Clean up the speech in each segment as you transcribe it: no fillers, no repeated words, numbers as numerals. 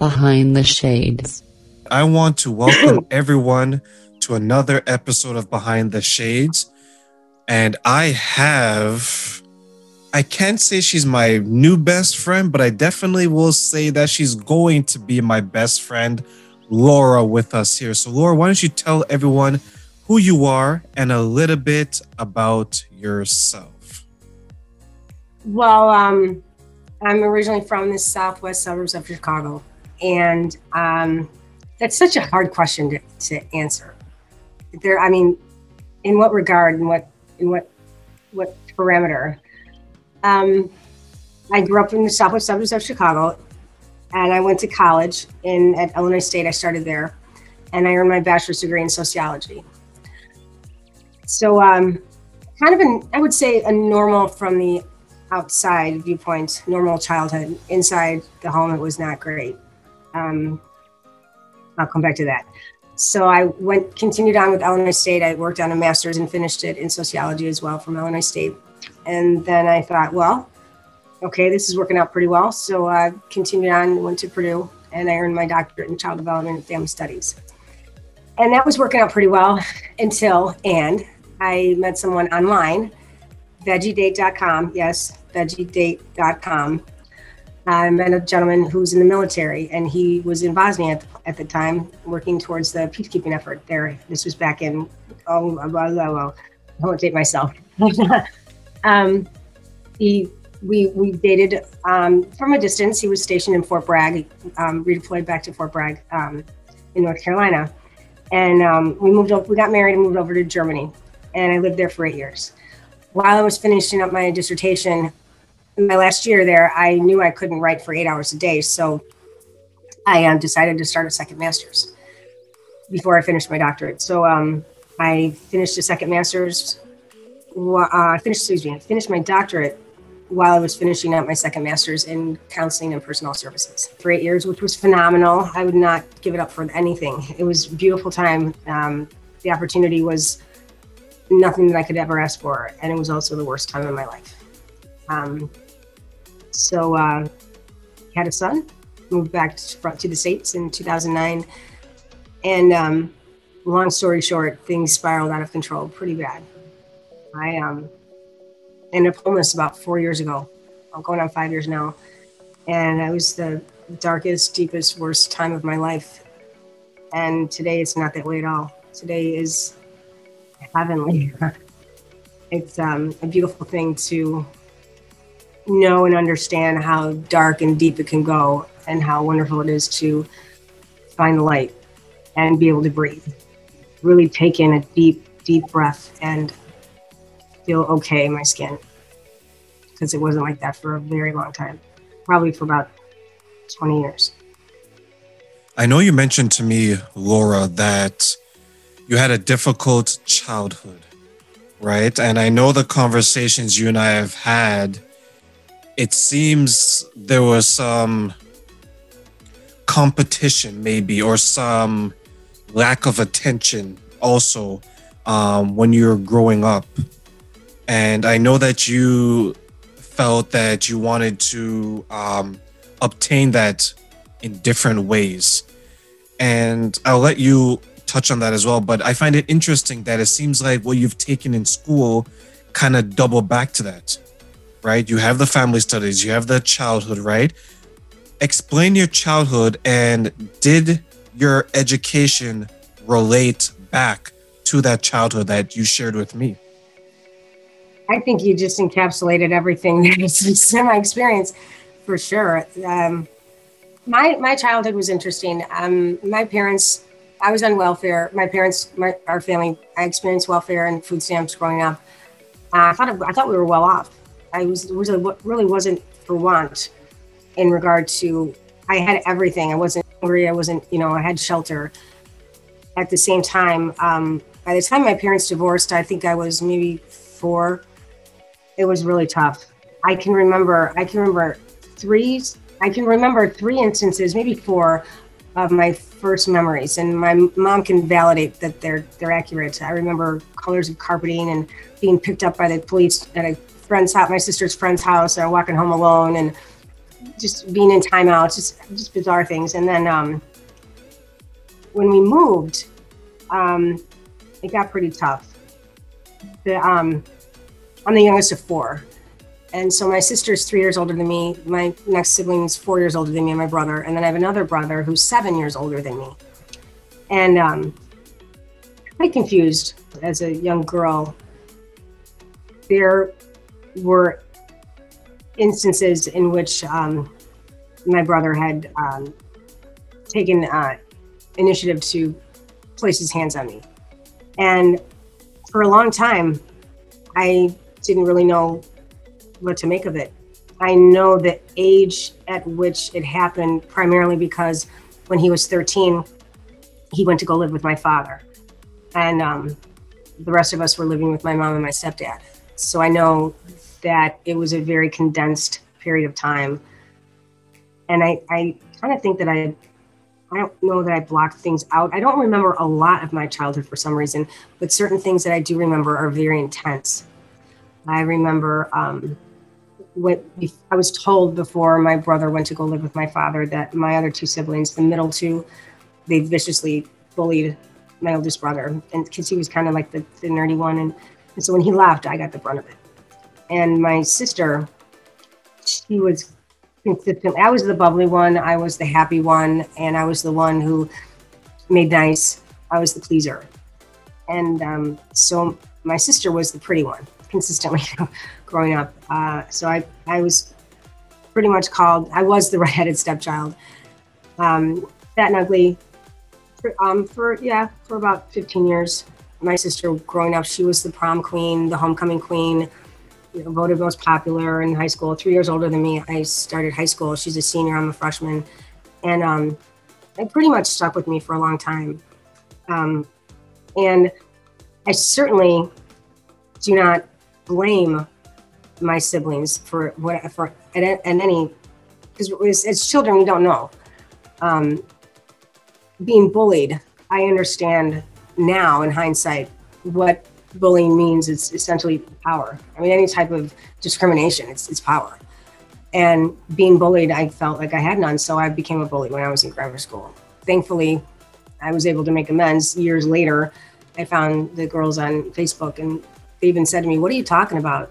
Behind the Shades. I want to welcome everyone to another episode of Behind the Shades. And I can't say she's my new best friend, but I definitely will say that she's going to be my best friend, Laura, with us here. So Laura, why don't you tell everyone who you are and a little bit about yourself? Well, I'm originally from the southwest suburbs of Chicago. And that's such a hard question to answer. In what regard, in what parameter? I grew up in the southwest suburbs of Chicago, and I went to college at Illinois State. I started there, and I earned my bachelor's degree in sociology. So kind of I would say a normal from the outside viewpoint, normal childhood. Inside the home, it was not great. I'll come back to that. So I continued on with Illinois State. I worked on a master's and finished it in sociology as well from Illinois State. And then I thought, well, okay, this is working out pretty well. So I continued on, went to Purdue, and I earned my doctorate in child development and family studies. And that was working out pretty well until I met someone online, veggiedate.com. Yes, veggiedate.com. I met a gentleman who's in the military, and he was in Bosnia at the time, working towards the peacekeeping effort there. This was back in, I won't date myself. We dated from a distance. He was stationed in Fort Bragg, redeployed back to Fort Bragg in North Carolina. And we got married and moved over to Germany. And I lived there for 8 years. While I was finishing up my dissertation, my last year there, I knew I couldn't write for 8 hours a day, so I decided to start a second master's before I finished my doctorate. So I finished a second master's. I finished my doctorate while I was finishing up my second master's in counseling and personal services for 8 years, which was phenomenal. I would not give it up for anything. It was a beautiful time. The opportunity was nothing that I could ever ask for, and it was also the worst time of my life. So had a son, moved back to the States in 2009, and long story short, things spiraled out of control pretty bad. I ended up homeless about 4 years ago. I'm going on 5 years now, and it was the darkest, deepest, worst time of my life. And today it's not that way at all. Today is heavenly. It's a beautiful thing to know and understand how dark and deep it can go, and how wonderful it is to find the light and be able to breathe. Really take in a deep, deep breath and feel okay in my skin, because it wasn't like that for a very long time, probably for about 20 years. I know you mentioned to me, Laura, that you had a difficult childhood, right? And I know the conversations you and I have had, it seems there was some competition maybe, or some lack of attention also when you were growing up. And I know that you felt that you wanted to obtain that in different ways. And I'll let you touch on that as well. But I find it interesting that it seems like what you've taken in school kind of double back to that. Right? You have the family studies, you have the childhood, right? Explain your childhood, and did your education relate back to that childhood that you shared with me? I think you just encapsulated everything that is in my experience, for sure. My childhood was interesting. My parents, I was on welfare. My parents, our family, I experienced welfare and food stamps growing up. I thought we were well off. Really wasn't for want in regard to, I had everything. I wasn't hungry. I wasn't, I had shelter. At the same time, by the time my parents divorced, I think I was maybe 4. It was really tough. I can remember 3 instances, maybe 4, of my first memories. And my mom can validate that they're accurate. I remember colors of carpeting and being picked up by the police at my sister's friend's house, and walking home alone, and just being in timeout, just bizarre things. And then when we moved, it got pretty tough. I'm the youngest of four. And so my sister's 3 years older than me, my next sibling's 4 years older than me, and my brother. And then I have another brother who's 7 years older than me. And pretty confused as a young girl. There were instances in which my brother had taken initiative to place his hands on me. And for a long time, I didn't really know what to make of it. I know the age at which it happened primarily because when he was 13, he went to go live with my father. And the rest of us were living with my mom and my stepdad. So I know that it was a very condensed period of time. And I kind of think that I don't know that I blocked things out. I don't remember a lot of my childhood for some reason, but certain things that I do remember are very intense. I remember what I was told before my brother went to go live with my father that my other two siblings, the middle two, they viciously bullied my oldest brother, and because he was kind of like the nerdy one. And so when he left, I got the brunt of it. And my sister, she was consistent. I was the bubbly one, I was the happy one, and I was the one who made nice. I was the pleaser. And so my sister was the pretty one, consistently growing up. So I was pretty much called, I was the redheaded stepchild. Fat and ugly, for about 15 years. My sister growing up, she was the prom queen, the homecoming queen, voted most popular in high school. 3 years older than me, I started high school. She's a senior, I'm a freshman. And it pretty much stuck with me for a long time. And I certainly do not blame my siblings for what, and any, because as children, we don't know. Being bullied, I understand now in hindsight what bullying means. It's essentially power. I mean, any type of discrimination, it's power. And being bullied, I felt like I had none, so I became a bully when I was in grammar school. Thankfully, I was able to make amends. Years later, I found the girls on Facebook, and they even said to me, "What are you talking about?"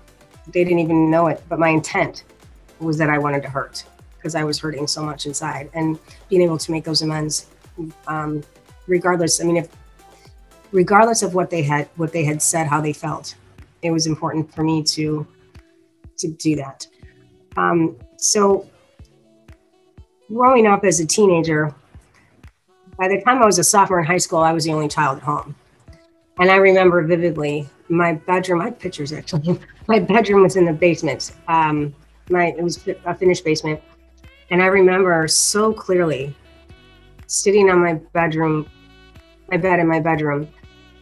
They didn't even know it, but my intent was that I wanted to hurt because I was hurting so much inside. And being able to make those amends, regardless, I mean, regardless of what they had said, how they felt, it was important for me to do that. So growing up as a teenager, by the time I was a sophomore in high school, I was the only child at home. And I remember vividly, my bedroom, I have pictures actually, my bedroom was in the basement. It was a finished basement. And I remember so clearly sitting on my bed in my bedroom,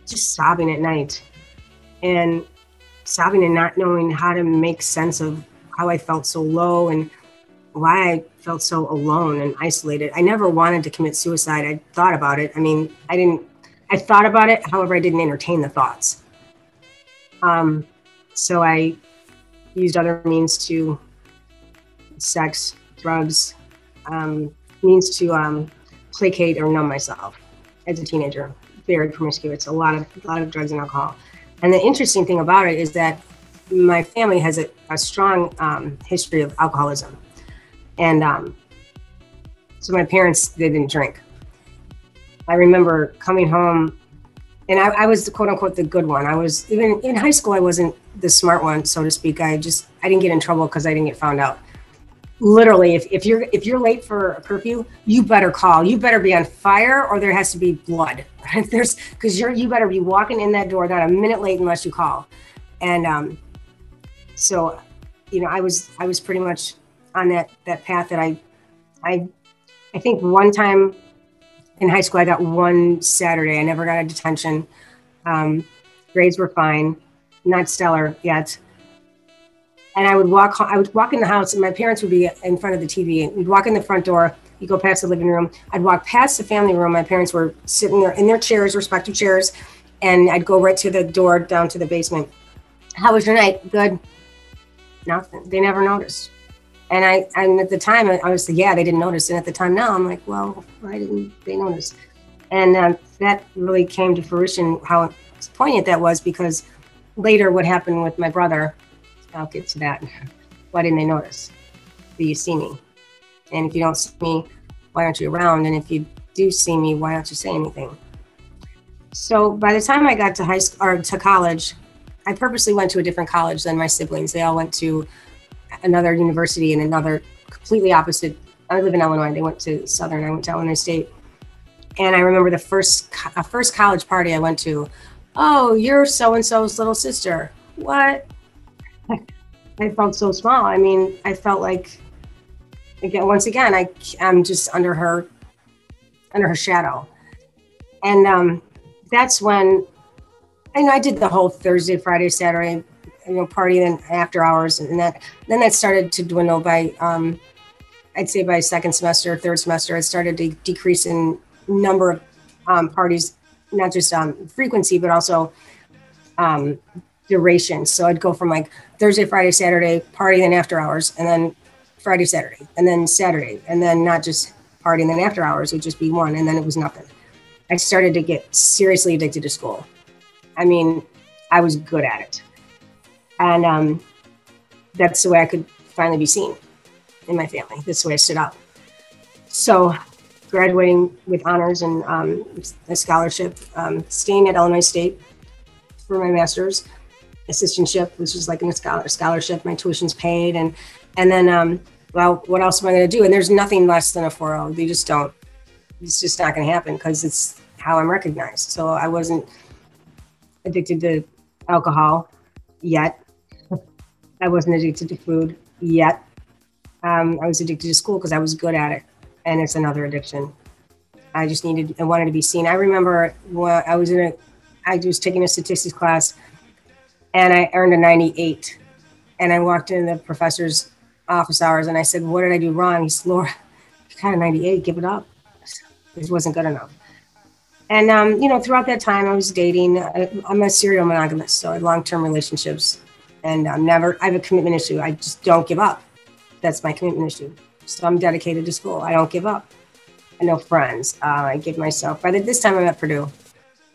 just sobbing at night and sobbing and not knowing how to make sense of how I felt so low and why I felt so alone and isolated. I never wanted to commit suicide. I thought about it. I mean, I thought about it. However, I didn't entertain the thoughts. So I used other means to sex, drugs, means to placate or numb myself as a teenager. Very promiscuous, a lot of drugs and alcohol. And the interesting thing about it is that my family has a strong history of alcoholism. And so my parents, they didn't drink. I remember coming home, and I was the quote unquote the good one. I was, even in high school, I wasn't the smart one, so to speak. I didn't get in trouble because I didn't get found out. Literally, if you're late for a curfew, you better call. You better be on fire, or there has to be blood. Because you better be walking in that door not a minute late unless you call. And so, you know, I was pretty much on that path that I think one time in high school, I got one Saturday. I never got a detention. Grades were fine, not stellar yet. And I would walk in the house, and my parents would be in front of the TV. We'd walk in the front door, you go past the living room. I'd walk past the family room. My parents were sitting there in their chairs, respective chairs. And I'd go right to the door down to the basement. "How was your night?" "Good." Nothing. They never noticed. And I at the time, I was like, yeah, they didn't notice. And at the time now, I'm like, well, why didn't they notice? And that really came to fruition, how poignant that was, because later what happened with my brother, I'll get to that. Why didn't they notice? Do you see me? And if you don't see me, why aren't you around? And if you do see me, why don't you say anything? So by the time I got to high school or to college, I purposely went to a different college than my siblings. They all went to another university in another completely opposite. I live in Illinois. They went to Southern. I went to Illinois State. And I remember the first college party I went to. Oh, you're so-and-so's little sister. What? I felt so small. I mean, I felt like, again, once again, I'm just under her shadow. And that's when, and I did the whole Thursday, Friday, Saturday, party, and after hours, and then that started to dwindle by, I'd say by second semester, third semester, it started to decrease in number of parties, not just frequency, but also duration. So I'd go from like Thursday, Friday, Saturday, party, then after hours, and then Friday, Saturday, and then Saturday, and then not just party, and then after hours would just be one, and then it was nothing. I started to get seriously addicted to school. I mean, I was good at it. And that's the way I could finally be seen in my family. That's the way I stood out. So graduating with honors and a scholarship, staying at Illinois State for my master's, assistantship, which is like a scholarship, my tuition's paid. And then, well, what else am I gonna do? And there's nothing less than a 4.0. You just don't, it's just not gonna happen because it's how I'm recognized. So I wasn't addicted to alcohol yet. I wasn't addicted to food yet. I was addicted to school because I was good at it. And it's another addiction. I just needed and wanted to be seen. I remember when I was taking a statistics class and I earned a 98. And I walked in the professor's office hours and I said, what did I do wrong? He said, Laura, you got a 98, give it up. It wasn't good enough. And, throughout that time I was dating. I'm a serial monogamist, so I had long-term relationships. And I have a commitment issue. I just don't give up. That's my commitment issue. So I'm dedicated to school. I don't give up. I know friends. I give myself, by this time I'm at Purdue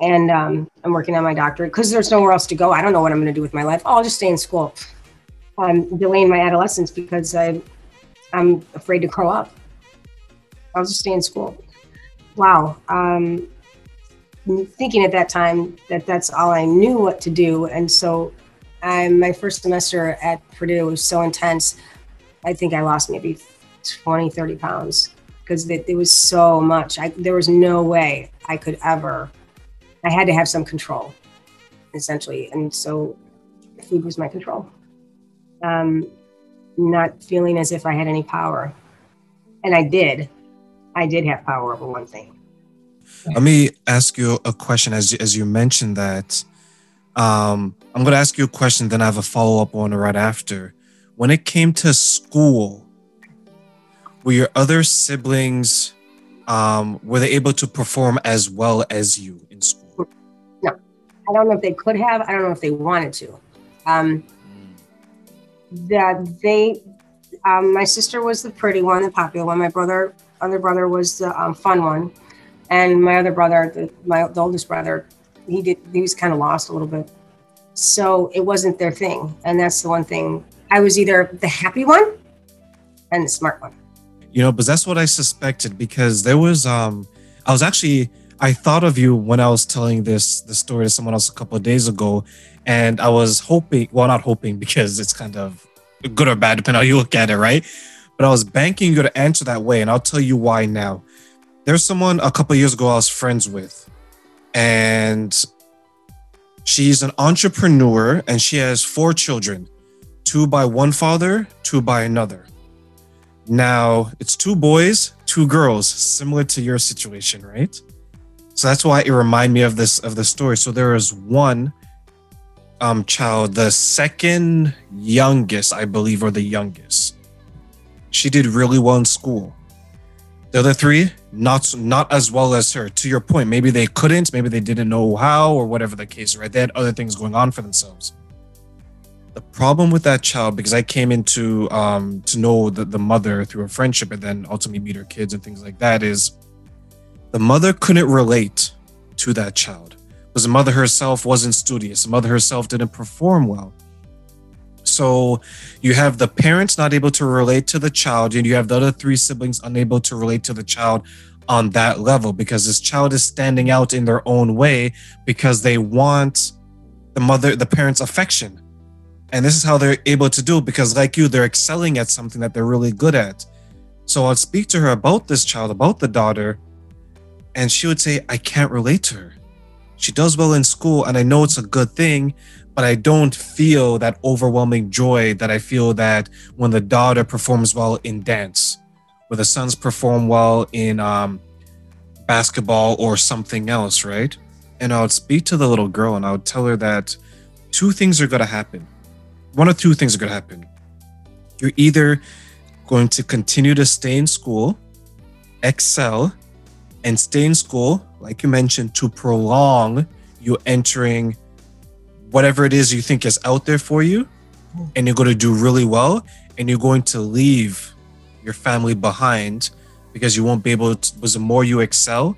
and I'm working on my doctorate because there's nowhere else to go. I don't know what I'm going to do with my life. Oh, I'll just stay in school. I'm delaying my adolescence because I'm afraid to grow up. I'll just stay in school. Wow. Thinking at that time that that's all I knew what to do. And so my first semester at Purdue was so intense. I think I lost maybe 20, 30 pounds because it was so much. There was no way I could ever, I had to have some control essentially. And so food was my control. Not feeling as if I had any power. And I did have power over one thing. Let me ask you a question. As you mentioned that, I'm going to ask you a question, then I have a follow-up on right after. When it came to school, were your other siblings, were they able to perform as well as you in school? No, I don't know if they could have. I don't know if they wanted to. My sister was the pretty one, the popular one. My other brother was the fun one. And my other brother, the oldest brother, he was kind of lost a little bit. So it wasn't their thing. And that's the one thing. I was either the happy one and the smart one. But that's what I suspected because there was, I thought of you when I was telling the story to someone else a couple of days ago. And I was hoping, well, not hoping because it's kind of good or bad, depending on how you look at it, right? But I was banking you to answer that way. And I'll tell you why now. There's someone a couple of years ago I was friends with. And she's an entrepreneur and she has 4 children, 2 by one father, 2 by another. Now, it's 2 boys, 2 girls, similar to your situation, right? So that's why it reminded me of this story. So there is one child, the second youngest, I believe, or the youngest. She did really well in school. The other 3, not as well as her. To your point, maybe they couldn't, maybe they didn't know how or whatever the case, right? They had other things going on for themselves. The problem with that child, because I came into to know the mother through a friendship and then ultimately meet her kids and things like that, is the mother couldn't relate to that child because the mother herself wasn't studious. The mother herself didn't perform well. So you have the parents not able to relate to the child, and you have the other three siblings unable to relate to the child on that level because this child is standing out in their own way because they want the parents' affection. And this is how they're able to do it because, like you, they're excelling at something that they're really good at. So I'll speak to her about this child, about the daughter, and she would say, I can't relate to her. She does well in school, and I know it's a good thing, but I don't feel that overwhelming joy that I feel that when the daughter performs well in dance, where the sons perform well in basketball or something else, right? And I would speak to the little girl, and I would tell her that two things are going to happen. One of two things are going to happen. You're either going to continue to stay in school, excel, and stay in school, like you mentioned, to prolong you entering whatever it is you think is out there for you, and you're going to do really well, and you're going to leave your family behind because you won't be able to, because the more you excel,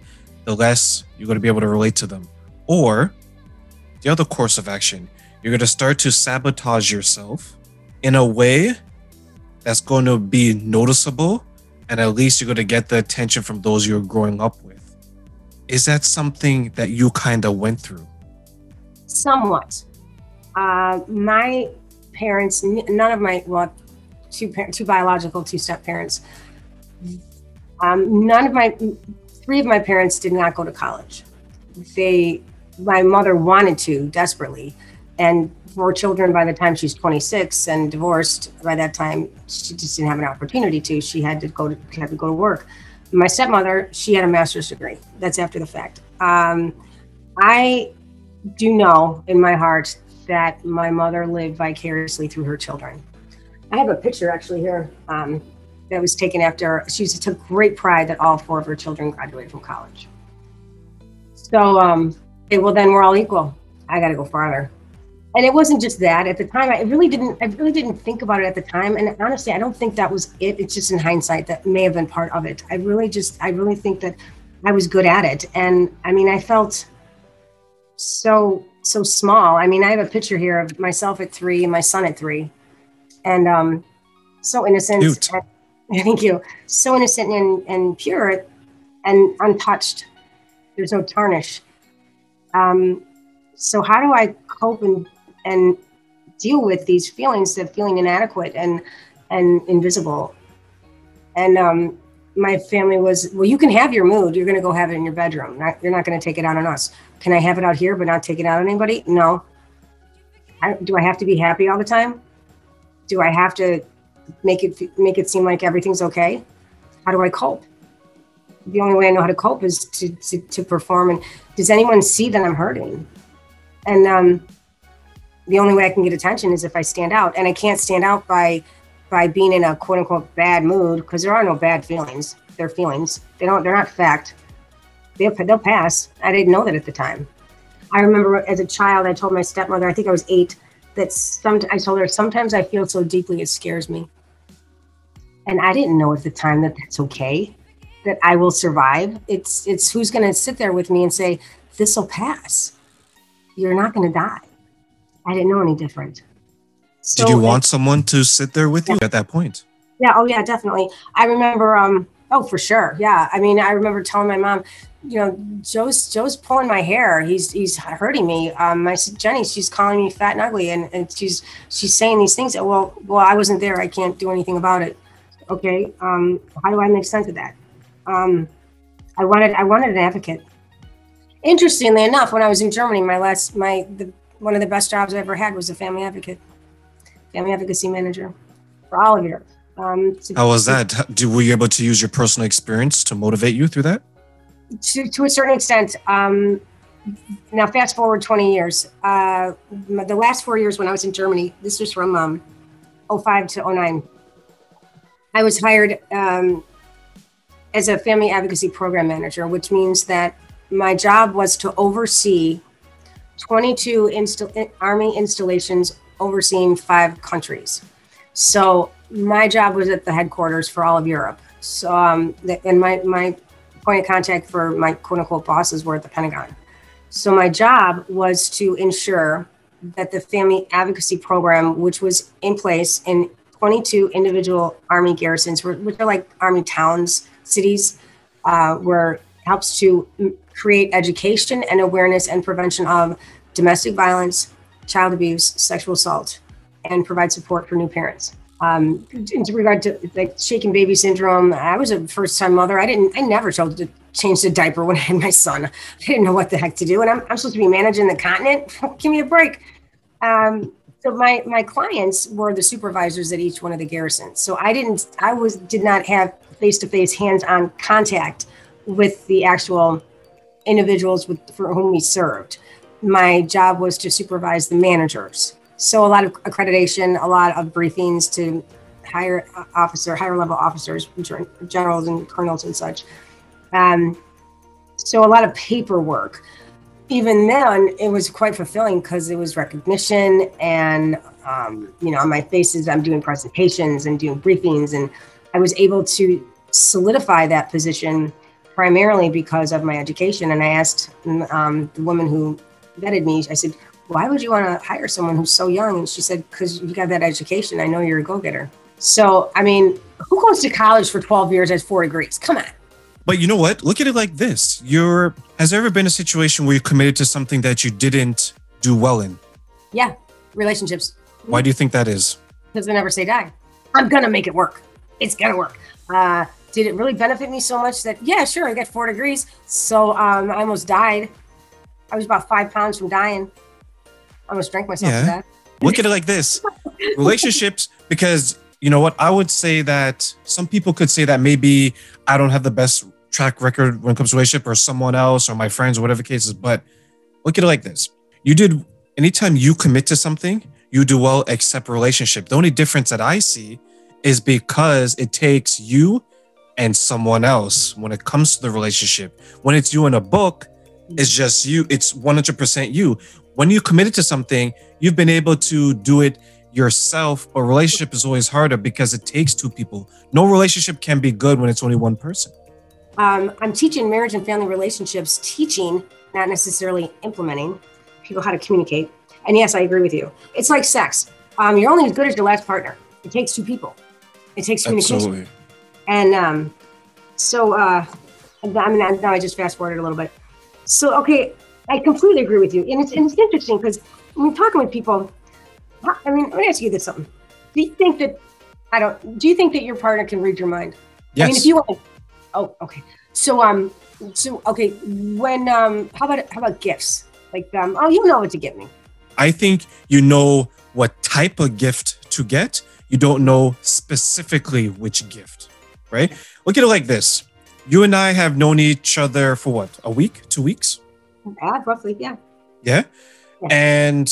the less you're going to be able to relate to them. Or the other course of action, you're going to start to sabotage yourself in a way that's going to be noticeable, and at least you're going to get the attention from those you're growing up with. Is that something that you kind of went through? Somewhat. My parents, none of my, well, two biological two-step parents, three of my parents did not go to college. My mother wanted to desperately, and four children by the time she's 26 and divorced by that time, she just didn't have an opportunity to. She had to go to work. My stepmother, she had a master's degree. That's after the fact. I do know in my heart that my mother lived vicariously through her children. I have a picture actually here that was taken after. She took great pride that all four of her children graduated from college. So, then we're all equal. I got to go farther. And it wasn't just that at the time. I really didn't think about it at the time. And honestly, I don't think that was it. It's just in hindsight that may have been part of it. I really think that I was good at it. And I mean, I felt so small. I mean, I have a picture here of myself at 3 and my son at 3. And so innocent. Cute. Thank you. So innocent and pure and untouched. There's no tarnish. So how do I cope and deal with these feelings of feeling inadequate and invisible? And my family was, well, you can have your mood. You're going to go have it in your bedroom. You're not going to take it out on us. Can I have it out here but not take it out on anybody? No. Do I have to be happy all the time? Do I have to make it seem like everything's okay? How do I cope? The only way I know how to cope is to perform. And does anyone see that I'm hurting? And the only way I can get attention is if I stand out. And I can't stand out by being in a quote unquote bad mood, because there are no bad feelings. They're feelings. They're not fact. They'll pass. I didn't know that at the time. I remember as a child, I told my stepmother, I think I was 8, I told her, sometimes I feel so deeply it scares me. And I didn't know at the time that that's okay, that I will survive. It's who's going to sit there with me and say, this will pass. You're not going to die. I didn't know any different. So did you want someone to sit there with you at that point? Yeah. Oh yeah, definitely. I remember, for sure. Yeah. I mean, I remember telling my mom, you know, Joe's pulling my hair. He's hurting me. My Jenny, she's calling me fat and ugly. And she's saying these things. Well, I wasn't there. I can't do anything about it. Okay. How do I make sense of that? I wanted an advocate. Interestingly enough, when I was in Germany, one of the best jobs I ever had was a family advocate, family advocacy manager for all of Europe. How was that? Were you able to use your personal experience to motivate you through that? To a certain extent. Now, fast forward 20 years. The last 4 years when I was in Germany, this was from 2005 to 2009. I was hired as a family advocacy program manager, which means that my job was to oversee 22 Army installations overseeing 5 countries. So my job was at the headquarters for all of Europe. So, and my point of contact for my quote unquote bosses were at the Pentagon. So my job was to ensure that the family advocacy program, which was in place in 22 individual Army garrisons, which are like Army towns, cities, where helps to create education and awareness and prevention of domestic violence, child abuse, sexual assault, and provide support for new parents. In regard to like shaken baby syndrome, I was a first-time mother. I never told to change the diaper when I had my son. I didn't know what the heck to do, and I'm supposed to be managing the continent. Give me a break. So my clients were the supervisors at each one of the garrisons. So I did not have face-to-face, hands-on contact with the actual individuals for whom we served. My job was to supervise the managers. So a lot of accreditation, a lot of briefings to higher level officers, generals and colonels and such. So a lot of paperwork. Even then, it was quite fulfilling because it was recognition and, on my faces, I'm doing presentations and doing briefings. And I was able to solidify that position primarily because of my education. And I asked the woman who vetted me, I said, why would you want to hire someone who's so young? And she said, because you got that education. I know you're a go-getter. So, I mean, who goes to college for 12 years has 4 degrees? Come on. But you know what? Look at it like this. Has there ever been a situation where you committed to something that you didn't do well in? Yeah. Relationships. Why do you think that is? Because I never say die. I'm going to make it work. It's going to work. Did it really benefit me so much that, yeah, sure, I got 4 degrees. So I almost died. I was about 5 pounds from dying. I almost drank myself to death. Look at it like this. Relationships, because you know what? I would say that some people could say that maybe I don't have the best track record when it comes to relationship or someone else or my friends or whatever cases. But look at it like this. Anytime you commit to something, you do well except relationship. The only difference that I see is because it takes you and someone else when it comes to the relationship. When it's you in a book, it's just you. It's 100% you. When you committed to something, you've been able to do it yourself, but relationship is always harder because it takes two people. No relationship can be good when it's only one person. I'm teaching marriage and family relationships, teaching, not necessarily implementing people how to communicate. And yes, I agree with you. It's like sex. You're only as good as your last partner. It takes two people. It takes communication. Absolutely. And now I just fast forwarded a little bit. So, okay. I completely agree with you. And it's interesting because when you're talking with people, I mean, I'm going to ask you this something. Do you think that your partner can read your mind? Yes. I mean, if you want to, oh, okay. So, okay. When, how about gifts? Like, you know what to get me. I think you know what type of gift to get. You don't know specifically which gift, right? Look at it like this. You and I have known each other for what? A week, 2 weeks? Roughly, yeah. Yeah. And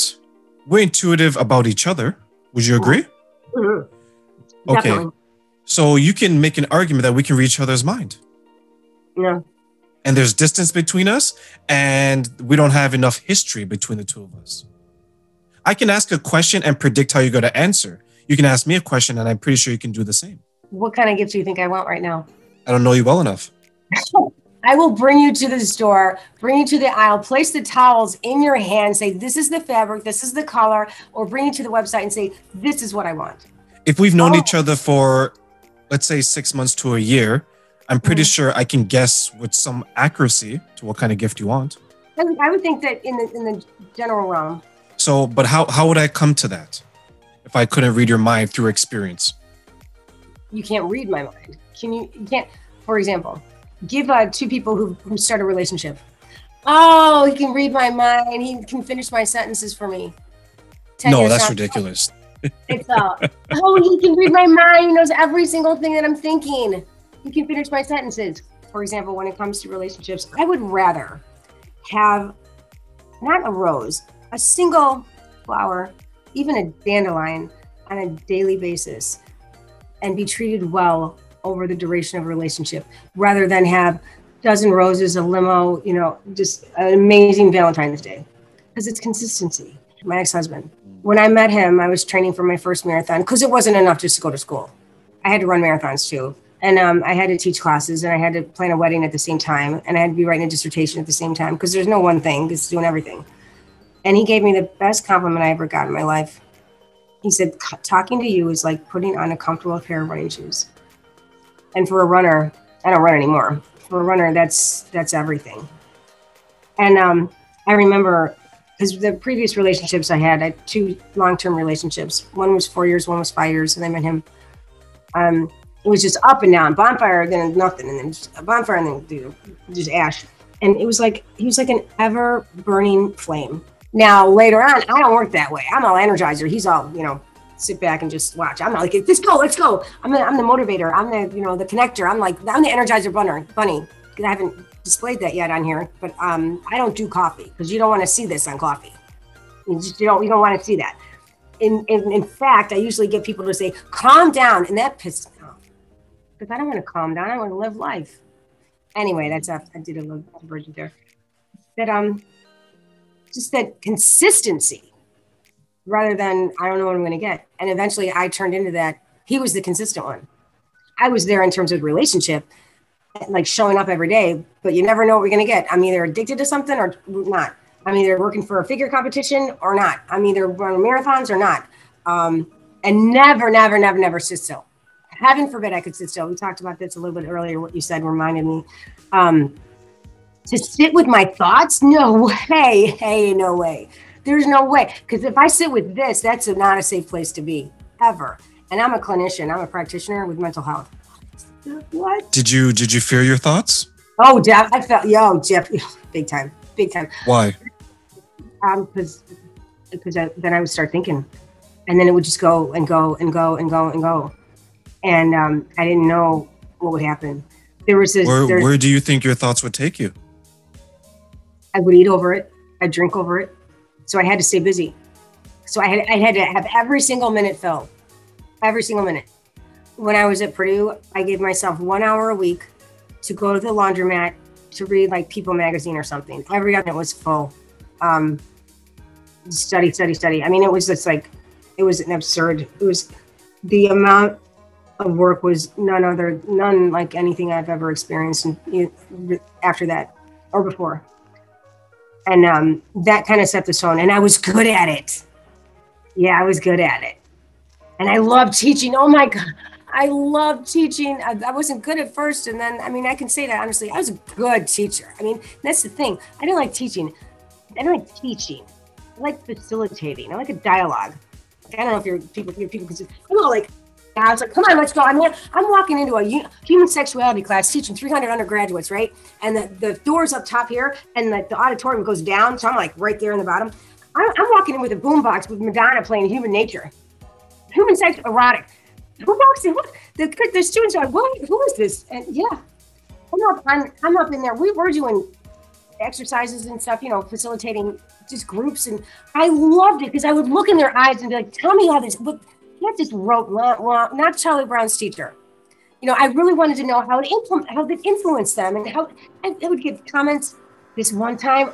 we're intuitive about each other. Would you agree? Mm-hmm. Okay. Definitely. So you can make an argument that we can read each other's mind. Yeah. And there's distance between us, and we don't have enough history between the two of us. I can ask a question and predict how you're going to answer. You can ask me a question, and I'm pretty sure you can do the same. What kind of gift do you think I want right now? I don't know you well enough. I will bring you to the store, bring you to the aisle, place the towels in your hand, say, this is the fabric, this is the color, or bring you to the website and say, this is what I want. If we've known each other for, let's say, 6 months to a year, I'm pretty sure I can guess with some accuracy to what kind of gift you want. I would think that in the general realm. So, but how would I come to that if I couldn't read your mind through experience? You can't read my mind. You can't, for example, give two people who start a relationship. Oh, he can read my mind. He can finish my sentences for me. No, that's ridiculous. It's he can read my mind. He knows every single thing that I'm thinking. He can finish my sentences. For example, when it comes to relationships, I would rather have not a rose, a single flower, even a dandelion on a daily basis and be treated well over the duration of a relationship, rather than have a dozen roses, a limo, just an amazing Valentine's Day, because it's consistency. my ex-husband. When I met him, I was training for my first marathon because it wasn't enough just to go to school. I had to run marathons too. And I had to teach classes and I had to plan a wedding at the same time. And I had to be writing a dissertation at the same time because there's no one thing, it's doing everything. And he gave me the best compliment I ever got in my life. He said, talking to you is like putting on a comfortable pair of running shoes. And for a runner, I don't run anymore. For a runner, that's everything. And I remember, because the previous relationships I had two long-term relationships. One was 4 years, one was 5 years, and I met him. It was just up and down, bonfire, then nothing, and then just a bonfire, and then just ash. And it was like, he was like an ever-burning flame. Now, later on, I don't work that way. I'm all energizer. He's all, sit back and just watch. I'm not like, let's go. I'm the motivator. I'm the, the connector. I'm the energizer bunny. I haven't displayed that yet on here, but I don't do coffee because you don't want to see this on coffee. You don't want to see that. In fact, I usually get people to say, calm down. And that pisses me off because I don't want to calm down. I want to live life. Anyway, that's I did a little version there. That just that consistency rather than I don't know what I'm going to get. And eventually I turned into that. He was the consistent one. I was there in terms of relationship, like showing up every day, but you never know what we're going to get. I'm either addicted to something or not. I'm either working for a figure competition or not. I'm either running marathons or not. And never sit still. Heaven forbid I could sit still. We talked about this a little bit earlier. What you said reminded me. To sit with my thoughts? No way. Hey, no way. There's no way. Because if I sit with this, that's not a safe place to be, ever. And I'm a clinician. I'm a practitioner with mental health. What? Did you fear your thoughts? Oh, Jeff. I felt, Jeff, big time. Why? Because then I would start thinking. And then it would just go. And I didn't know what would happen. There was this... Where do you think your thoughts would take you? I would eat over it. I'd drink over it. So I had to stay busy. So I had to have every single minute filled. Every single minute. When I was at Purdue, I gave myself 1 hour a week to go to the laundromat to read like People magazine or something. Every other minute was full. Study. I mean, it was just like, it was an absurd. It was the amount of work was none like anything I've ever experienced after that or before. And that kind of set the tone, and I was good at it. Yeah, I was good at it. And I loved teaching. Oh my God, I loved teaching. I wasn't good at first. And then, I mean, I can say that honestly, I was a good teacher. I mean, that's the thing. I didn't like teaching. I don't like teaching. I like facilitating. I like a dialogue. Like, I don't know if your people can say, I'm all like, I was like, come on, let's go. I mean, I'm walking into a human sexuality class teaching 300 undergraduates, right? And the door's up top here, and like the auditorium goes down. So I'm like right there in the bottom. I'm walking in with a boombox with Madonna playing Human Nature. Human sex, erotic. Who walks in? The students are like, what? Who is this? And yeah, I'm up in there. We were doing exercises and stuff, facilitating just groups. And I loved it because I would look in their eyes and be like, tell me how this, but not just wrote, not Charlie Brown's teacher. I really wanted to know how it influenced them and how I would give comments this one time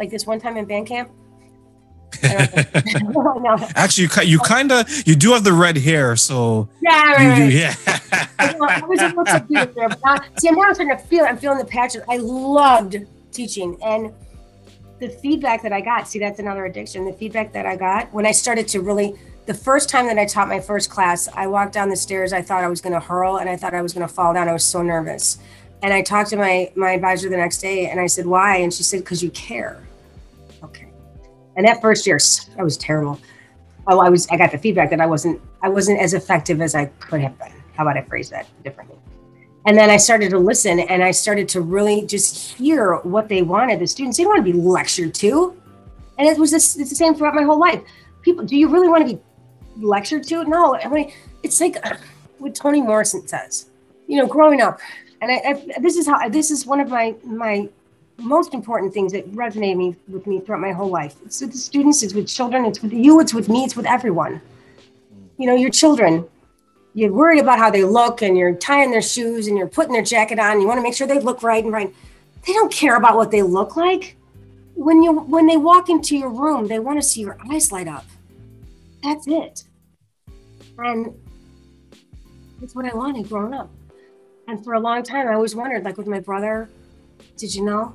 in band camp. No. Actually, you do have the red hair, so right. Yeah. I was a little confused there, but now I'm starting to feel. I'm feeling the passion. I loved teaching, and the feedback that I got. See, that's another addiction. The feedback that I got when I started to really. The first time that I taught my first class, I walked down the stairs. I thought I was going to hurl, and I thought I was going to fall down. I was so nervous. And I talked to my advisor the next day, and I said, why? And she said, because you care. Okay. And that first year, I was terrible. Oh, I got the feedback that I wasn't as effective as I could have been. How about I phrase that differently? And then I started to listen, and I started to really just hear what they wanted. The students, they didn't want to be lectured to. And it's the same throughout my whole life. People, do you really want to be lectured to? No, I mean, it's like what Toni Morrison says, growing up. And this is one of my most important things that resonated with me throughout my whole life. It's with the students, it's with children, it's with you, it's with me, it's with everyone. Your children, you're worried about how they look, and you're tying their shoes, and you're putting their jacket on. You want to make sure they look right and right. They don't care about what they look like. when they walk into your room, they want to see your eyes light up. That's it. And that's what I wanted growing up. And for a long time, I always wondered, like with my brother, did you know?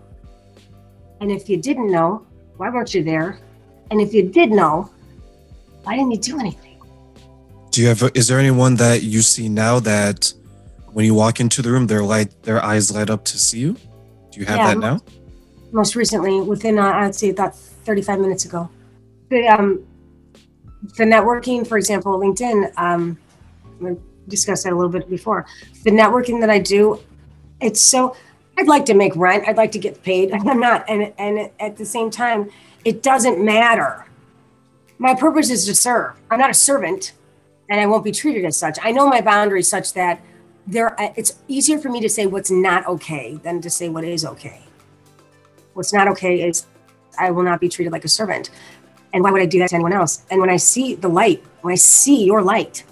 And if you didn't know, why weren't you there? And if you did know, why didn't you do anything? Is there anyone that you see now that when you walk into the room, their eyes light up to see you? Do you have that now? Most recently, within, I'd say about 35 minutes ago. The networking, for example, LinkedIn, we discussed that a little bit before. The networking that I do, it's so, I'd like to make rent. I'd like to get paid. I'm not. And at the same time, it doesn't matter. My purpose is to serve. I'm not a servant, and I won't be treated as such. I know my boundaries such that it's easier for me to say what's not okay than to say what is okay. What's not okay is I will not be treated like a servant. And why would I do that to anyone else? And when I see the light, when I see your light,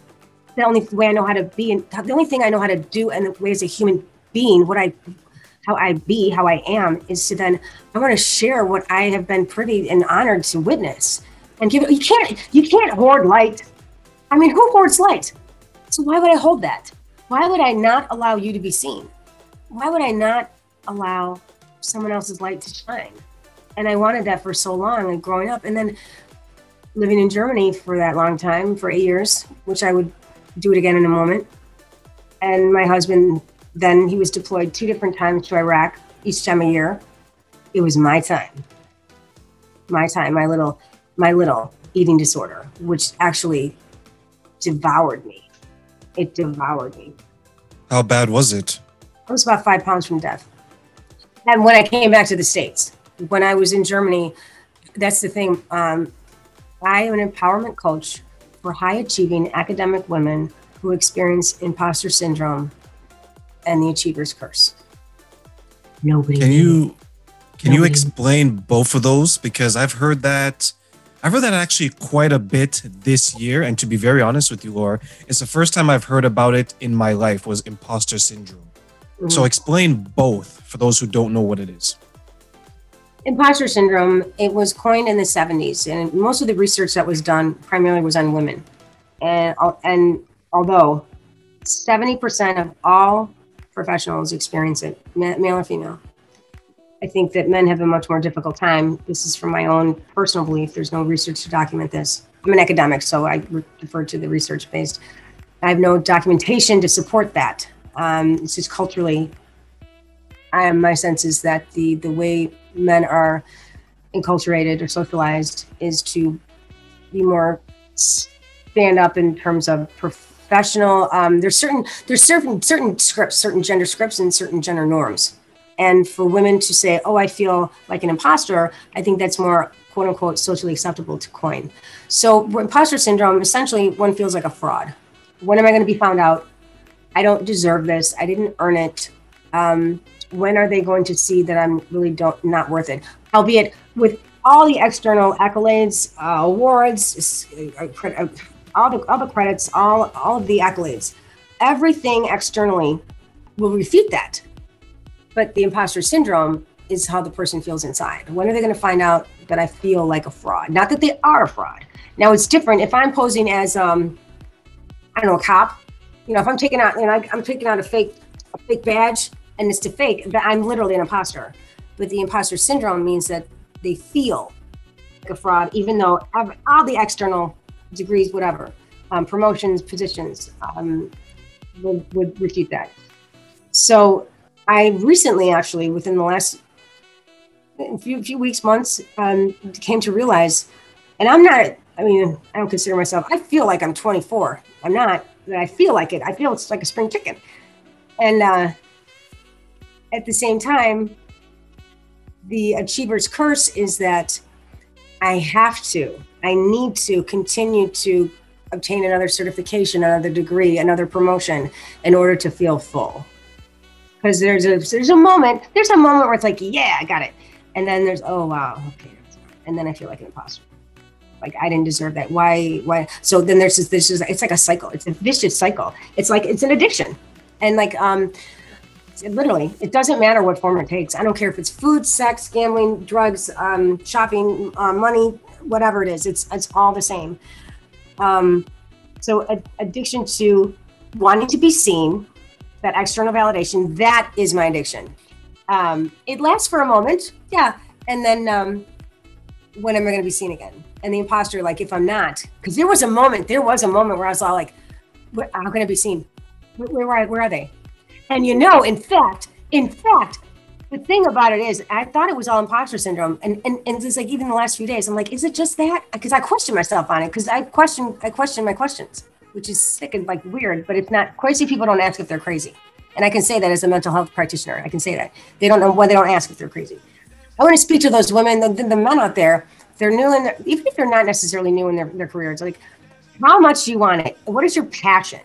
the only way I know how to be, and the only thing I know how to do, and the way as a human being, how I am, is to then, I want to share what I have been privy and honored to witness. And give it, you can't hoard light. I mean, who hoards light? So why would I hold that? Why would I not allow you to be seen? Why would I not allow someone else's light to shine? And I wanted that for so long, like growing up, and then living in Germany for that long time, for 8 years, which I would do it again in a moment. And my husband, then he was deployed 2 different times to Iraq, each time a year. It was my time. My little eating disorder, which actually devoured me. It devoured me. How bad was it? I was about 5 pounds from death. And when I came back to the States, when I was in Germany, that's the thing. I am an empowerment coach for high-achieving academic women who experience imposter syndrome and the achiever's curse. Nobody. Can you explain both of those? Because I've heard that actually quite a bit this year. And to be very honest with you, Laura, it's the first time I've heard about it in my life, was imposter syndrome. Mm-hmm. So explain both for those who don't know what it is. Imposter syndrome, it was coined in the 70s, and most of the research that was done primarily was on women. And although 70% of all professionals experience it, male or female, I think that men have a much more difficult time. This is from my own personal belief. There's no research to document this. I'm an academic, so I refer to the research-based. I have no documentation to support that. It's just culturally, my sense is that the way men are enculturated or socialized is to be more stand up in terms of professional. There's certain scripts, certain gender scripts, and certain gender norms. And for women to say, oh, I feel like an imposter, I think that's more, quote unquote, socially acceptable to coin. So imposter syndrome, essentially one feels like a fraud. When am I going to be found out? I don't deserve this. I didn't earn it. When are they going to see that I'm really not worth it? Albeit with all the external accolades, awards, all the credits, all of the accolades, everything externally will refute that. But the imposter syndrome is how the person feels inside. When are they going to find out that I feel like a fraud? Not that they are a fraud. Now, it's different if I'm posing as, a cop. You know, if I'm taking out, I'm taking out a fake badge, and it's to fake, but I'm literally an imposter. But the imposter syndrome means that they feel like a fraud, even though all the external degrees, whatever, promotions, positions, would refute that. So I recently, actually, within the last few weeks, months, came to realize, and I don't consider myself, I feel like I'm 24. I'm not, but I feel like it. I feel it's like a spring chicken. And at the same time, the achiever's curse is that I need to continue to obtain another certification, another degree, another promotion in order to feel full. Because there's a moment where it's like, yeah, I got it. And then there's, oh, wow, okay. And then I feel like an imposter. Like, I didn't deserve that. Why? So then there's this, it's like a cycle. It's a vicious cycle. It's like, it's an addiction. And like, It's literally, it doesn't matter what form it takes. I don't care if it's food, sex, gambling, drugs, shopping, money, whatever it is. It's all the same. So addiction to wanting to be seen, that external validation, that is my addiction. It lasts for a moment. Yeah. And then when am I going to be seen again? And the imposter, like, if I'm not, because there was a moment where I was all like, how can I be seen? Where are they? And in fact, the thing about it is, I thought it was all imposter syndrome. And it's like, even the last few days, I'm like, is it just that? Because I question myself on it, because I question my questions, which is sick and like weird, but it's not. Crazy people don't ask if they're crazy. And I can say that as a mental health practitioner, I can say that. They don't ask if they're crazy. I want to speak to those women, the men out there, they're new in their, even if they're not necessarily new in their career, it's like, how much do you want it? What is your passion?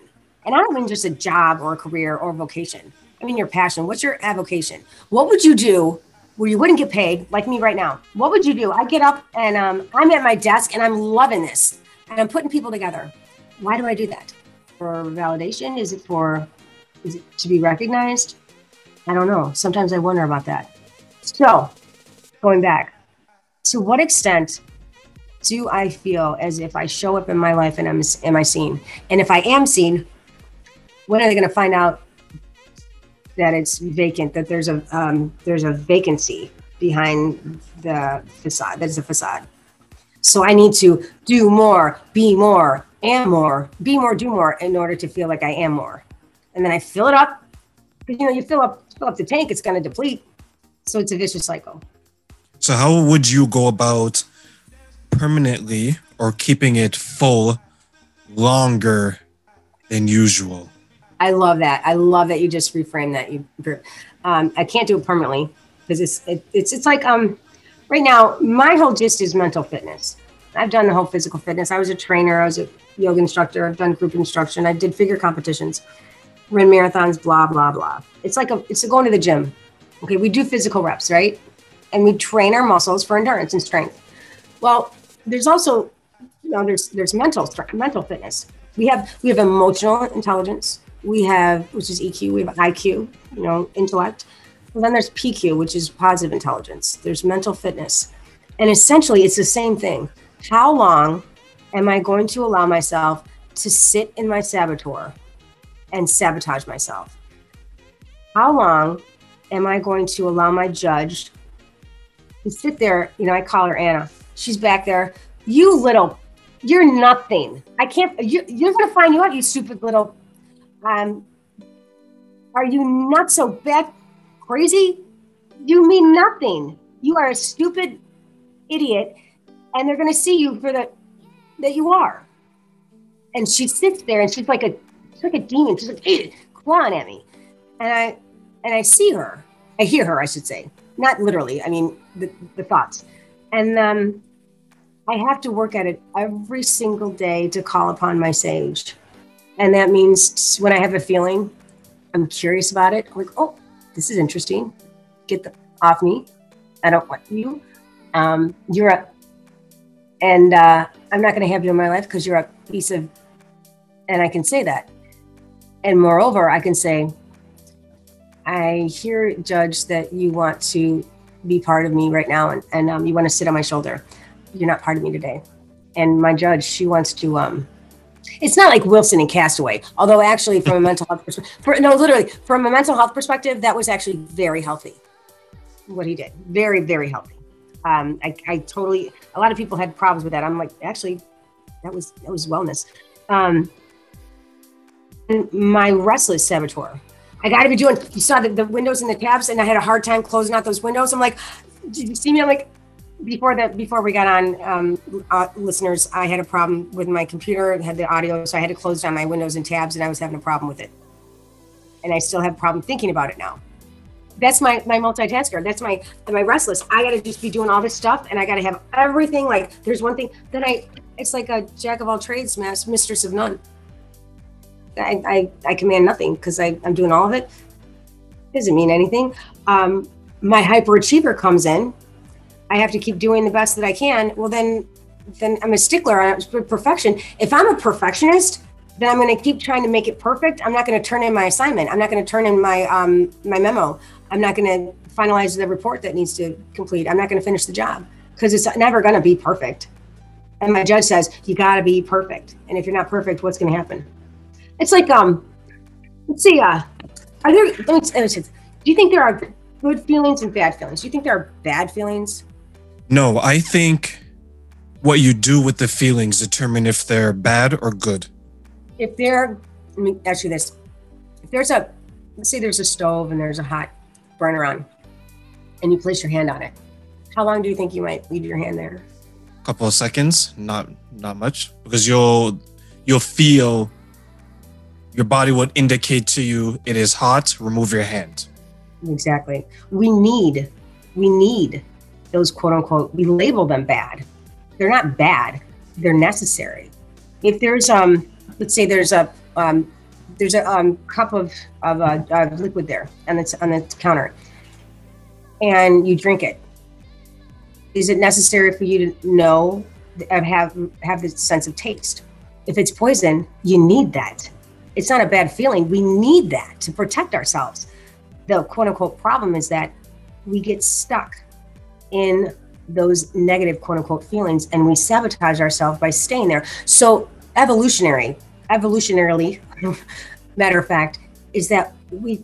And I don't mean just a job or a career or a vocation. I mean your passion. What's your avocation? What would you do where you wouldn't get paid, like me right now? What would you do? I get up and I'm at my desk and I'm loving this. And I'm putting people together. Why do I do that? For validation? Is it to be recognized? I don't know. Sometimes I wonder about that. So, going back, to what extent do I feel as if I show up in my life and am I seen? And if I am seen, when are they going to find out that it's vacant, that there's a vacancy behind the facade, that is a facade? So I need to do more, be more, am more, be more, do more in order to feel like I am more. And then I fill it up. Because, you know, you fill up the tank, it's going to deplete. So it's a vicious cycle. So how would you go about permanently or keeping it full longer than usual? I love that. I love that you just reframed that. I can't do it permanently because it's like right now, my whole gist is mental fitness. I've done the whole physical fitness. I was a trainer. I was a yoga instructor. I've done group instruction. I did figure competitions, ran marathons, blah, blah, blah. It's like it's going to the gym. Okay, we do physical reps, right? And we train our muscles for endurance and strength. Well, there's also, you know, there's mental fitness. We have emotional intelligence. We have, which is EQ. We have IQ, you know, intellect. Well, then there's PQ, which is positive intelligence. There's mental fitness. And essentially, it's the same thing. How long am I going to allow myself to sit in my saboteur and sabotage myself? How long am I going to allow my judge to sit there? You know, I call her Anna. She's back there. You're nothing. You're going to find you out, you stupid little, are you nuts? So bad, crazy? You mean nothing. You are a stupid idiot. And they're going to see you for that you are. And she sits there and she's like a demon. She's like, hey, clawing at me. And I see her. I hear her, I should say. Not literally. I mean, the thoughts. And I have to work at it every single day to call upon my sage. And that means when I have a feeling, I'm curious about it. I'm like, oh, this is interesting. Get off me. I don't want you. You're a... And I'm not going to have you in my life because you're a piece of... And I can say that. And moreover, I can say, I hear, Judge, that you want to be part of me right now. And you want to sit on my shoulder. You're not part of me today. And my judge, she wants to... It's not like Wilson and Castaway, although actually from a mental health perspective, that was actually very healthy, what he did. Very, very healthy. I totally, a lot of people had problems with that. I'm like, actually, that was wellness. And my restless saboteur, I got to be doing, you saw the windows and the tabs, and I had a hard time closing out those windows. I'm like, did you see me? I'm like, before we got on, listeners, I had a problem with my computer and had the audio, so I had to close down my windows and tabs, and I was having a problem with it. And I still have a problem thinking about it now. That's my multitasker. That's my restless. I got to just be doing all this stuff, and I got to have everything. Like, there's one thing. Then it's like a jack of all trades, mistress of none. I command nothing because I'm doing all of it. Doesn't mean anything. My hyperachiever comes in. I have to keep doing the best that I can. Well, then I'm a stickler on perfection. If I'm a perfectionist, then I'm going to keep trying to make it perfect. I'm not going to turn in my assignment. I'm not going to turn in my my memo. I'm not going to finalize the report that needs to complete. I'm not going to finish the job because it's never going to be perfect. And my judge says, you got to be perfect. And if you're not perfect, what's going to happen? It's like, let's see, do you think there are good feelings and bad feelings? Do you think there are bad feelings? No, I think what you do with the feelings determine if they're bad or good. If they're, let me ask you this. If there's a, let's say there's a stove and there's a hot burner on and you place your hand on it, how long do you think you might leave your hand there? Couple of seconds, not much, because you'll feel, your body would indicate to you it is hot, remove your hand. Exactly. We need those quote unquote, we label them bad. They're not bad, they're necessary. If there's, let's say there's a cup of liquid there and it's on the counter and you drink it. Is it necessary for you to know and have this sense of taste? If it's poison, you need that. It's not a bad feeling. We need that to protect ourselves. The quote unquote problem is that we get stuck in those negative quote unquote feelings and we sabotage ourselves by staying there. So evolutionarily, matter of fact, is that we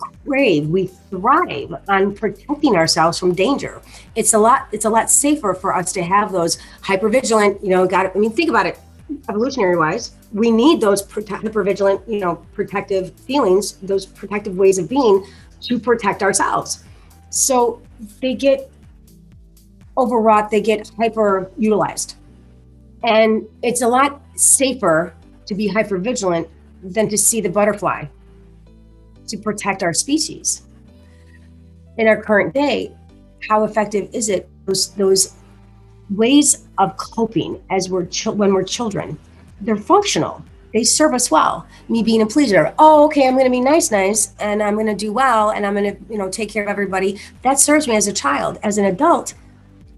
thrive on protecting ourselves from danger. It's a lot safer for us to have those hypervigilant, think about it evolutionary wise. We need those hypervigilant, protective feelings, those protective ways of being to protect ourselves. So they get overwrought, they get hyper-utilized. And it's a lot safer to be hypervigilant than to see the butterfly, to protect our species. In our current day, how effective is it, those ways of coping as when we're children? They're functional, they serve us well. Me being a pleaser, I'm gonna be nice, and I'm gonna do well, and I'm gonna take care of everybody. That serves me as a child. As an adult,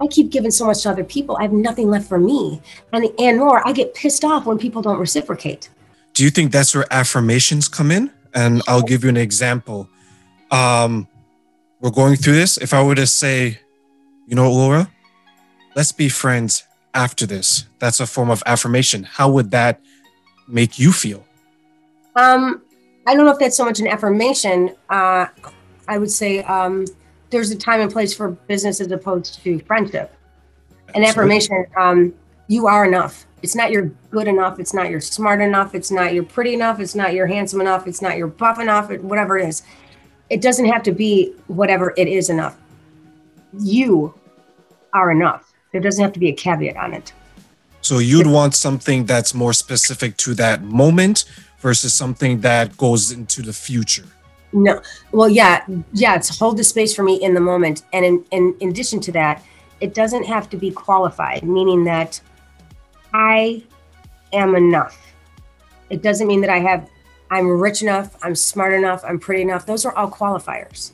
I keep giving so much to other people, I have nothing left for me. And more, I get pissed off when people don't reciprocate. Do you think that's where affirmations come in? And I'll give you an example. We're going through this. If I were to say, Laura, let's be friends after this. That's a form of affirmation. How would that make you feel? I don't know if that's so much an affirmation. I would say there's a time and place for business as opposed to friendship. An affirmation, you are enough. It's not you're good enough. It's not you're smart enough. It's not you're pretty enough. It's not you're handsome enough. It's not you're buff enough, whatever it is. It doesn't have to be whatever it is enough. You are enough. There doesn't have to be a caveat on it. So you'd want something that's more specific to that moment versus something that goes into the future. No. Well, yeah. It's hold the space for me in the moment. And in addition to that, it doesn't have to be qualified, meaning that I am enough. It doesn't mean that I'm rich enough, I'm smart enough, I'm pretty enough. Those are all qualifiers.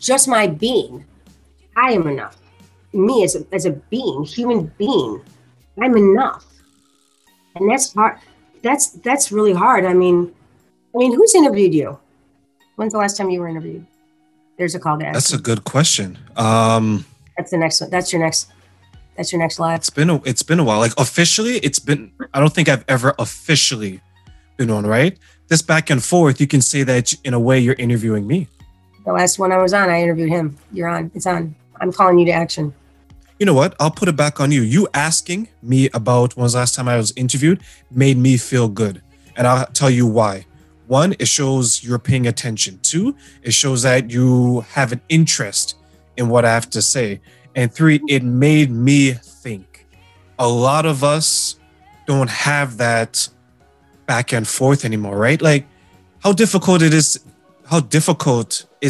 Just my being, I am enough. Me as a being, human being, I'm enough. And that's hard. That's really hard. I mean, who's interviewed you? When's the last time you were interviewed? There's a call to action. That's a good question. That's the next one. That's your next live. It's been a while. Like officially, I don't think I've ever officially been on, right? This back and forth, you can say that in a way you're interviewing me. The last one I was on, I interviewed him. You're on. It's on. I'm calling you to action. You know what? I'll put it back on you. You asking me about when was the last time I was interviewed made me feel good. And I'll tell you why. One, it shows you're paying attention. Two, it shows that you have an interest in what I have to say. And three, it made me think. A lot of us don't have that back and forth anymore, right? Like how difficult is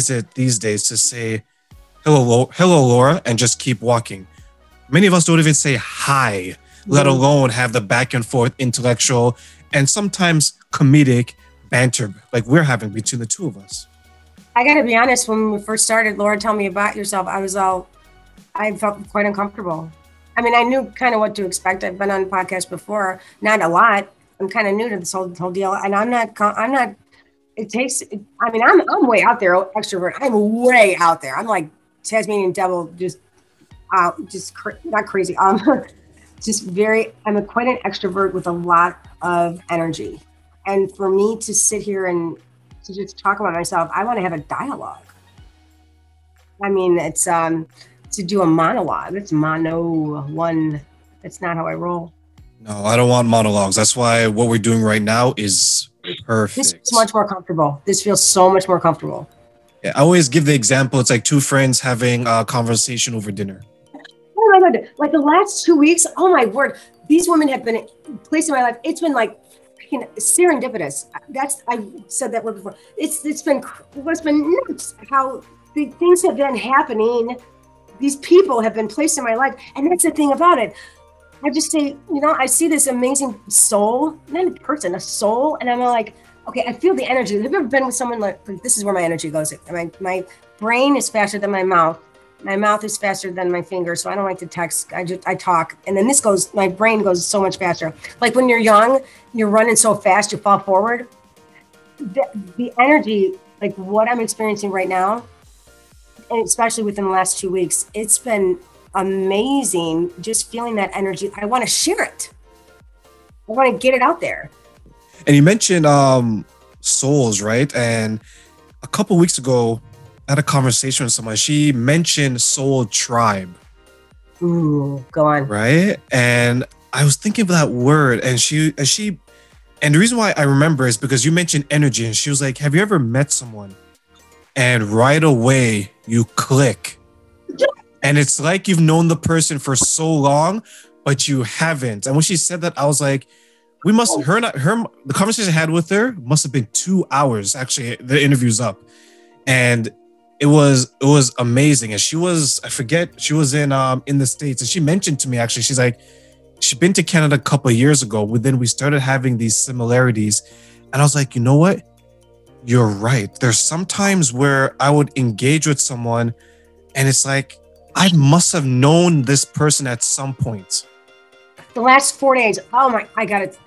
it these days to say, hello, Laura, and just keep walking. Many of us don't even say hi, let alone have the back and forth intellectual and sometimes comedic banter like we're having between the two of us. I got to be honest, when we first started, Laura, tell me about yourself. I felt quite uncomfortable. I mean, I knew kind of what to expect. I've been on podcasts before, not a lot, I'm kind of new to this whole deal, and I'm not. It takes. I mean, I'm way out there, extrovert. I'm way out there. I'm like Tasmanian devil, not crazy. I'm quite an extrovert with a lot of energy. And for me to sit here and to just talk about myself, I want to have a dialogue. I mean, it's to do a monologue. It's one. That's not how I roll. No, I don't want monologues. That's why what we're doing right now is perfect. This feels much more comfortable. Yeah, I always give the example. It's like two friends having a conversation over dinner. Oh my God. Like the last 2 weeks, oh my word. These women have been a place in my life. It's been like freaking serendipitous. I said that word before. It's been nuts how the things have been happening. These people have been placed in my life. And that's the thing about it. I just say, I see this amazing soul, not a person, a soul. And I'm like, okay, I feel the energy. Have you ever been with someone like, this is where my energy goes. My brain is faster than my mouth. My mouth is faster than my fingers. So I don't like to text. I talk. And then my brain goes so much faster. Like when you're young, you're running so fast, you fall forward. The energy, like what I'm experiencing right now, and especially within the last 2 weeks, it's been amazing just feeling that energy. I want to share it. I want to get it out there. And you mentioned souls, right? And a couple weeks ago, I had a conversation with someone. She mentioned soul tribe. Ooh, go on. Right? And I was thinking of that word, and the reason why I remember is because you mentioned energy, and she was like, have you ever met someone and right away you click? And it's like you've known the person for so long, but you haven't. And when she said that, I was like, the conversation I had with her must have been 2 hours. Actually, the interview's up. And it was amazing. And she was in the States. And she mentioned to me, actually, she's like, she'd been to Canada a couple of years ago. But then we started having these similarities. And I was like, you know what? You're right. There's sometimes where I would engage with someone and it's like, I must have known this person at some point. The last 4 days, oh my, I got it.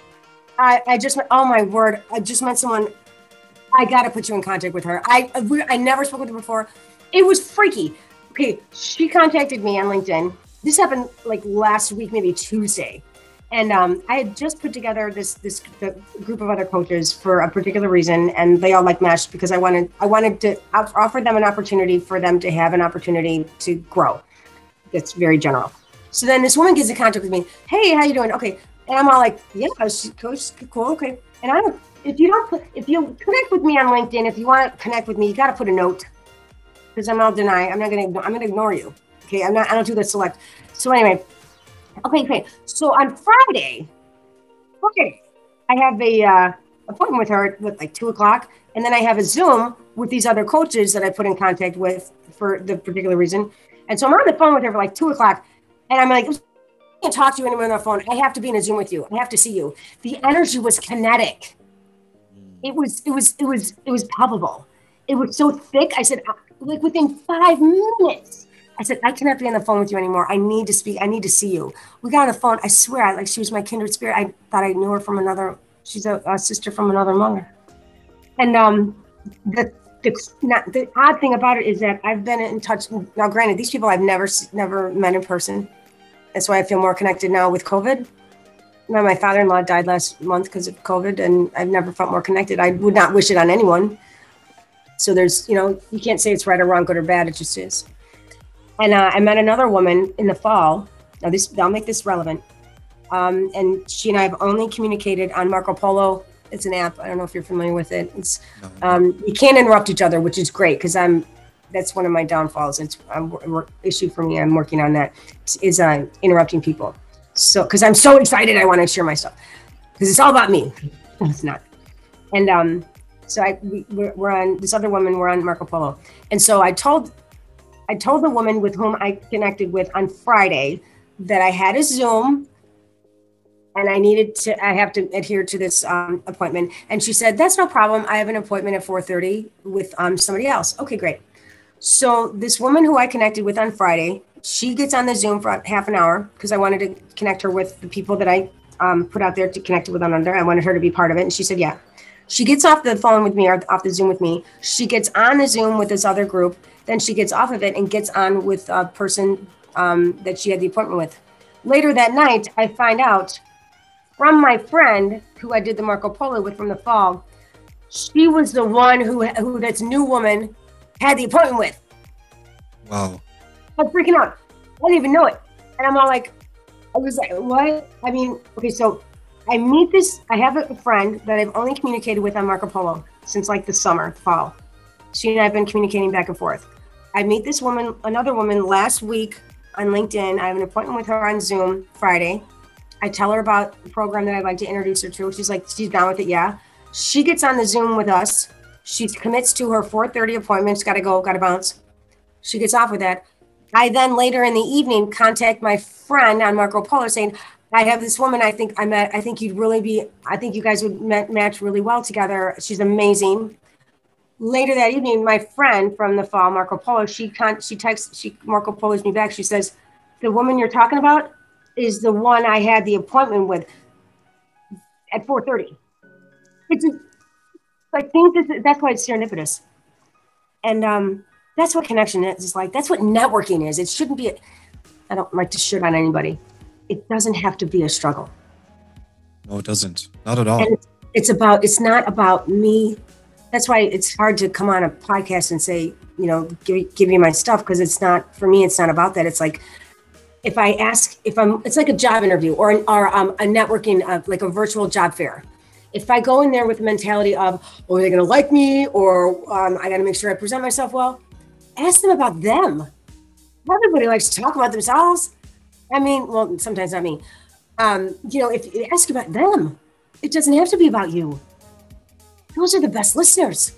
Oh my word, I just met someone. I got to put you in contact with her. I never spoke with her before. It was freaky. Okay, she contacted me on LinkedIn. This happened like last week, maybe Tuesday. And I had just put together the group of other coaches for a particular reason, and they all like meshed because I wanted to offer them an opportunity for them to have an opportunity to grow. That's very general. So then this woman gets in contact with me. Hey, how you doing? Okay, and I'm all like, yeah, coach, cool, okay. And if you connect with me on LinkedIn, if you want to connect with me, you got to put a note because I'm gonna ignore you. Okay, I don't do that select. So anyway. Okay. So on Friday, I have a appointment with her at like 2:00, and then I have a Zoom with these other coaches that I put in contact with for the particular reason. And so I'm on the phone with her for like 2:00, and I'm like, I can't talk to you anymore on the phone. I have to be in a Zoom with you. I have to see you. The energy was kinetic. It was palpable. It was so thick. I said, like within 5 minutes. I said, I cannot be on the phone with you anymore. I need to speak. I need to see you. We got on the phone. I swear, she was my kindred spirit. I thought I knew her from another. She's a sister from another mother. And the odd thing about it is that I've been in touch. Now, granted, these people I've never met in person. That's why I feel more connected now with COVID. My father-in-law died last month because of COVID, and I've never felt more connected. I would not wish it on anyone. So there's, you can't say it's right or wrong, good or bad. It just is. And I met another woman in the fall. Now, I'll make this relevant. And she and I have only communicated on Marco Polo. It's an app. I don't know if you're familiar with it. It's you can't interrupt each other, which is great because that's one of my downfalls. It's an issue for me. I'm working on that. Is interrupting people. So because I'm so excited, I want to share my stuff because it's all about me. It's not. And so we're on this other woman. We're on Marco Polo. And so I told the woman with whom I connected with on Friday that I had a Zoom and I have to adhere to this appointment. And she said, that's no problem. I have an appointment at 4:30 with somebody else. Okay, great. So this woman who I connected with on Friday, she gets on the Zoom for half an hour because I wanted to connect her with the people that I put out there to connect with Down Under. I wanted her to be part of it. And she said, yeah. She gets off the phone with me or off the Zoom with me. She gets on the Zoom with this other group. Then she gets off of it and gets on with a person that she had the appointment with. Later that night, I find out from my friend who I did the Marco Polo with from the fall, she was the one who this new woman had the appointment with. Wow. I was freaking out. I didn't even know it. And I'm all like, I was like, what? I mean, okay, so I meet this, I have a friend that I've only communicated with on Marco Polo since like the summer, fall. She and I have been communicating back and forth. I meet this woman, another woman last week on LinkedIn. I have an appointment with her on Zoom Friday. I tell her about the program that I'd like to introduce her to. She's like, she's down with it, yeah. She gets on the Zoom with us. She commits to her 4:30 appointment. She's gotta go, gotta bounce. She gets off with that. I then later in the evening contact my friend on Marco Polo saying, I have this woman I think I met. I think you'd really be, I think you guys would match really well together. She's amazing. Later that evening, my friend from the fall, Marco Polo, she Marco Polo's me back. She says, the woman you're talking about is the one I had the appointment with at 4:30. It's just, I think that's why it's serendipitous. And that's what connection is. It's like, that's what networking is. It shouldn't be, I don't like to shit on anybody. It doesn't have to be a struggle. No, it doesn't. Not at all. And it's not about me. That's why it's hard to come on a podcast and say, you know, give me my stuff, because it's not, for me, it's not about that. It's like, if I ask, it's like a job interview or a networking, like a virtual job fair. If I go in there with the mentality of, oh, are they going to like me? Or I got to make sure I present myself well. Ask them about them. Everybody likes to talk about themselves. I mean, well, sometimes not me. You know, if you ask about them, it doesn't have to be about you. Those are the best listeners.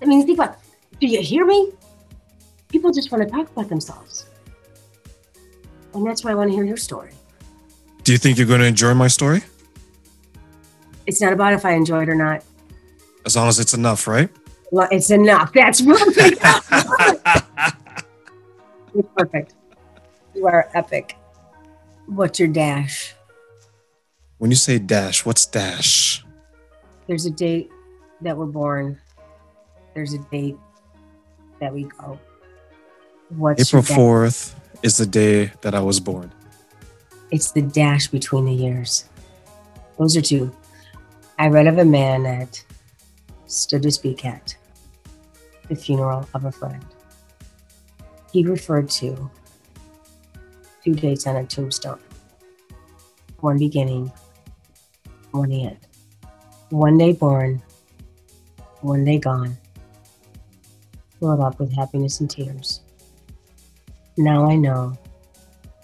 I mean, think about, do you hear me? People just want to talk about themselves. And that's why I want to hear your story. Do you think you're going to enjoy my story? It's not about if I enjoy it or not. As long as it's enough, right? Well, it's enough. That's perfect. It's perfect. You are epic. What's your dash? When you say dash, what's dash? There's a date that we're born. There's a date that we go. What's April 4th is the day that I was born. It's the dash between the years. Those are two. I read of a man that stood to speak at the funeral of a friend. He referred to 2 dates on a tombstone. One beginning, one end. One day born, one day gone. Filled up with happiness and tears. Now I know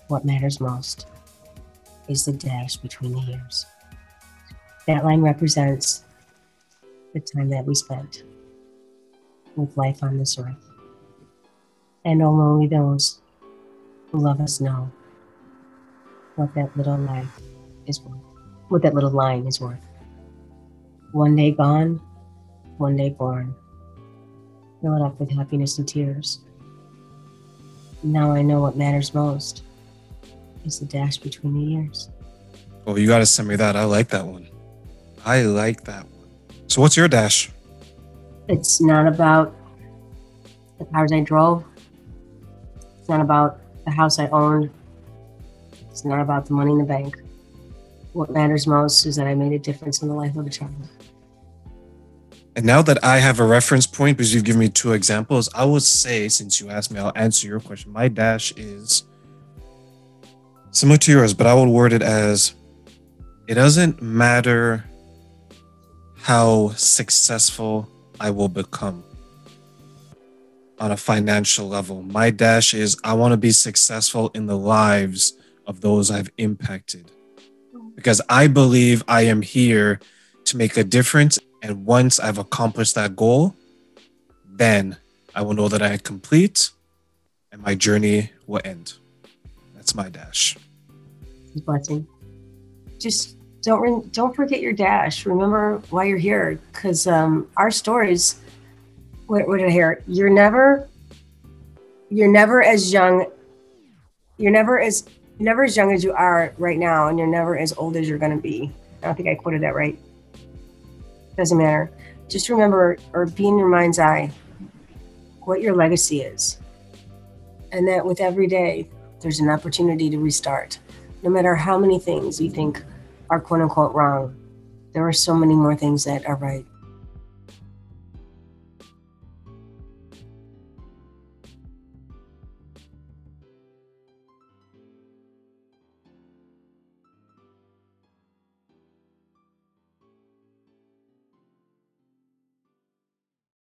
what matters most is the dash between the years. That line represents the time that we spent with life on this earth. And only those who love us know what that little life is worth, what that little line is worth. One day gone, one day born. Fill it up with happiness and tears. Now I know what matters most is the dash between the years. Oh, you got to send me that. I like that one. I like that one. So what's your dash? It's not about the cars I drove. It's not about the house I owned. It's not about the money in the bank. What matters most is that I made a difference in the life of a child. And now that I have a reference point, because you've given me 2 examples, I would say, since you asked me, I'll answer your question. My dash is similar to yours, but I would word it as, it doesn't matter how successful I will become on a financial level. My dash is I want to be successful in the lives of those I've impacted, because I believe I am here to make a difference. And once I've accomplished that goal, then I will know that I am complete and my journey will end. That's my dash. Blessing. Just don't forget your dash. Remember why you're here, because our stories. What did I hear? You're never as young. You're never as You're never as young as you are right now, and you're never as old as you're going to be. I don't think I quoted that right. Doesn't matter. Just remember, or be in your mind's eye, what your legacy is. And that with every day, there's an opportunity to restart. No matter how many things you think are quote unquote wrong, there are so many more things that are right.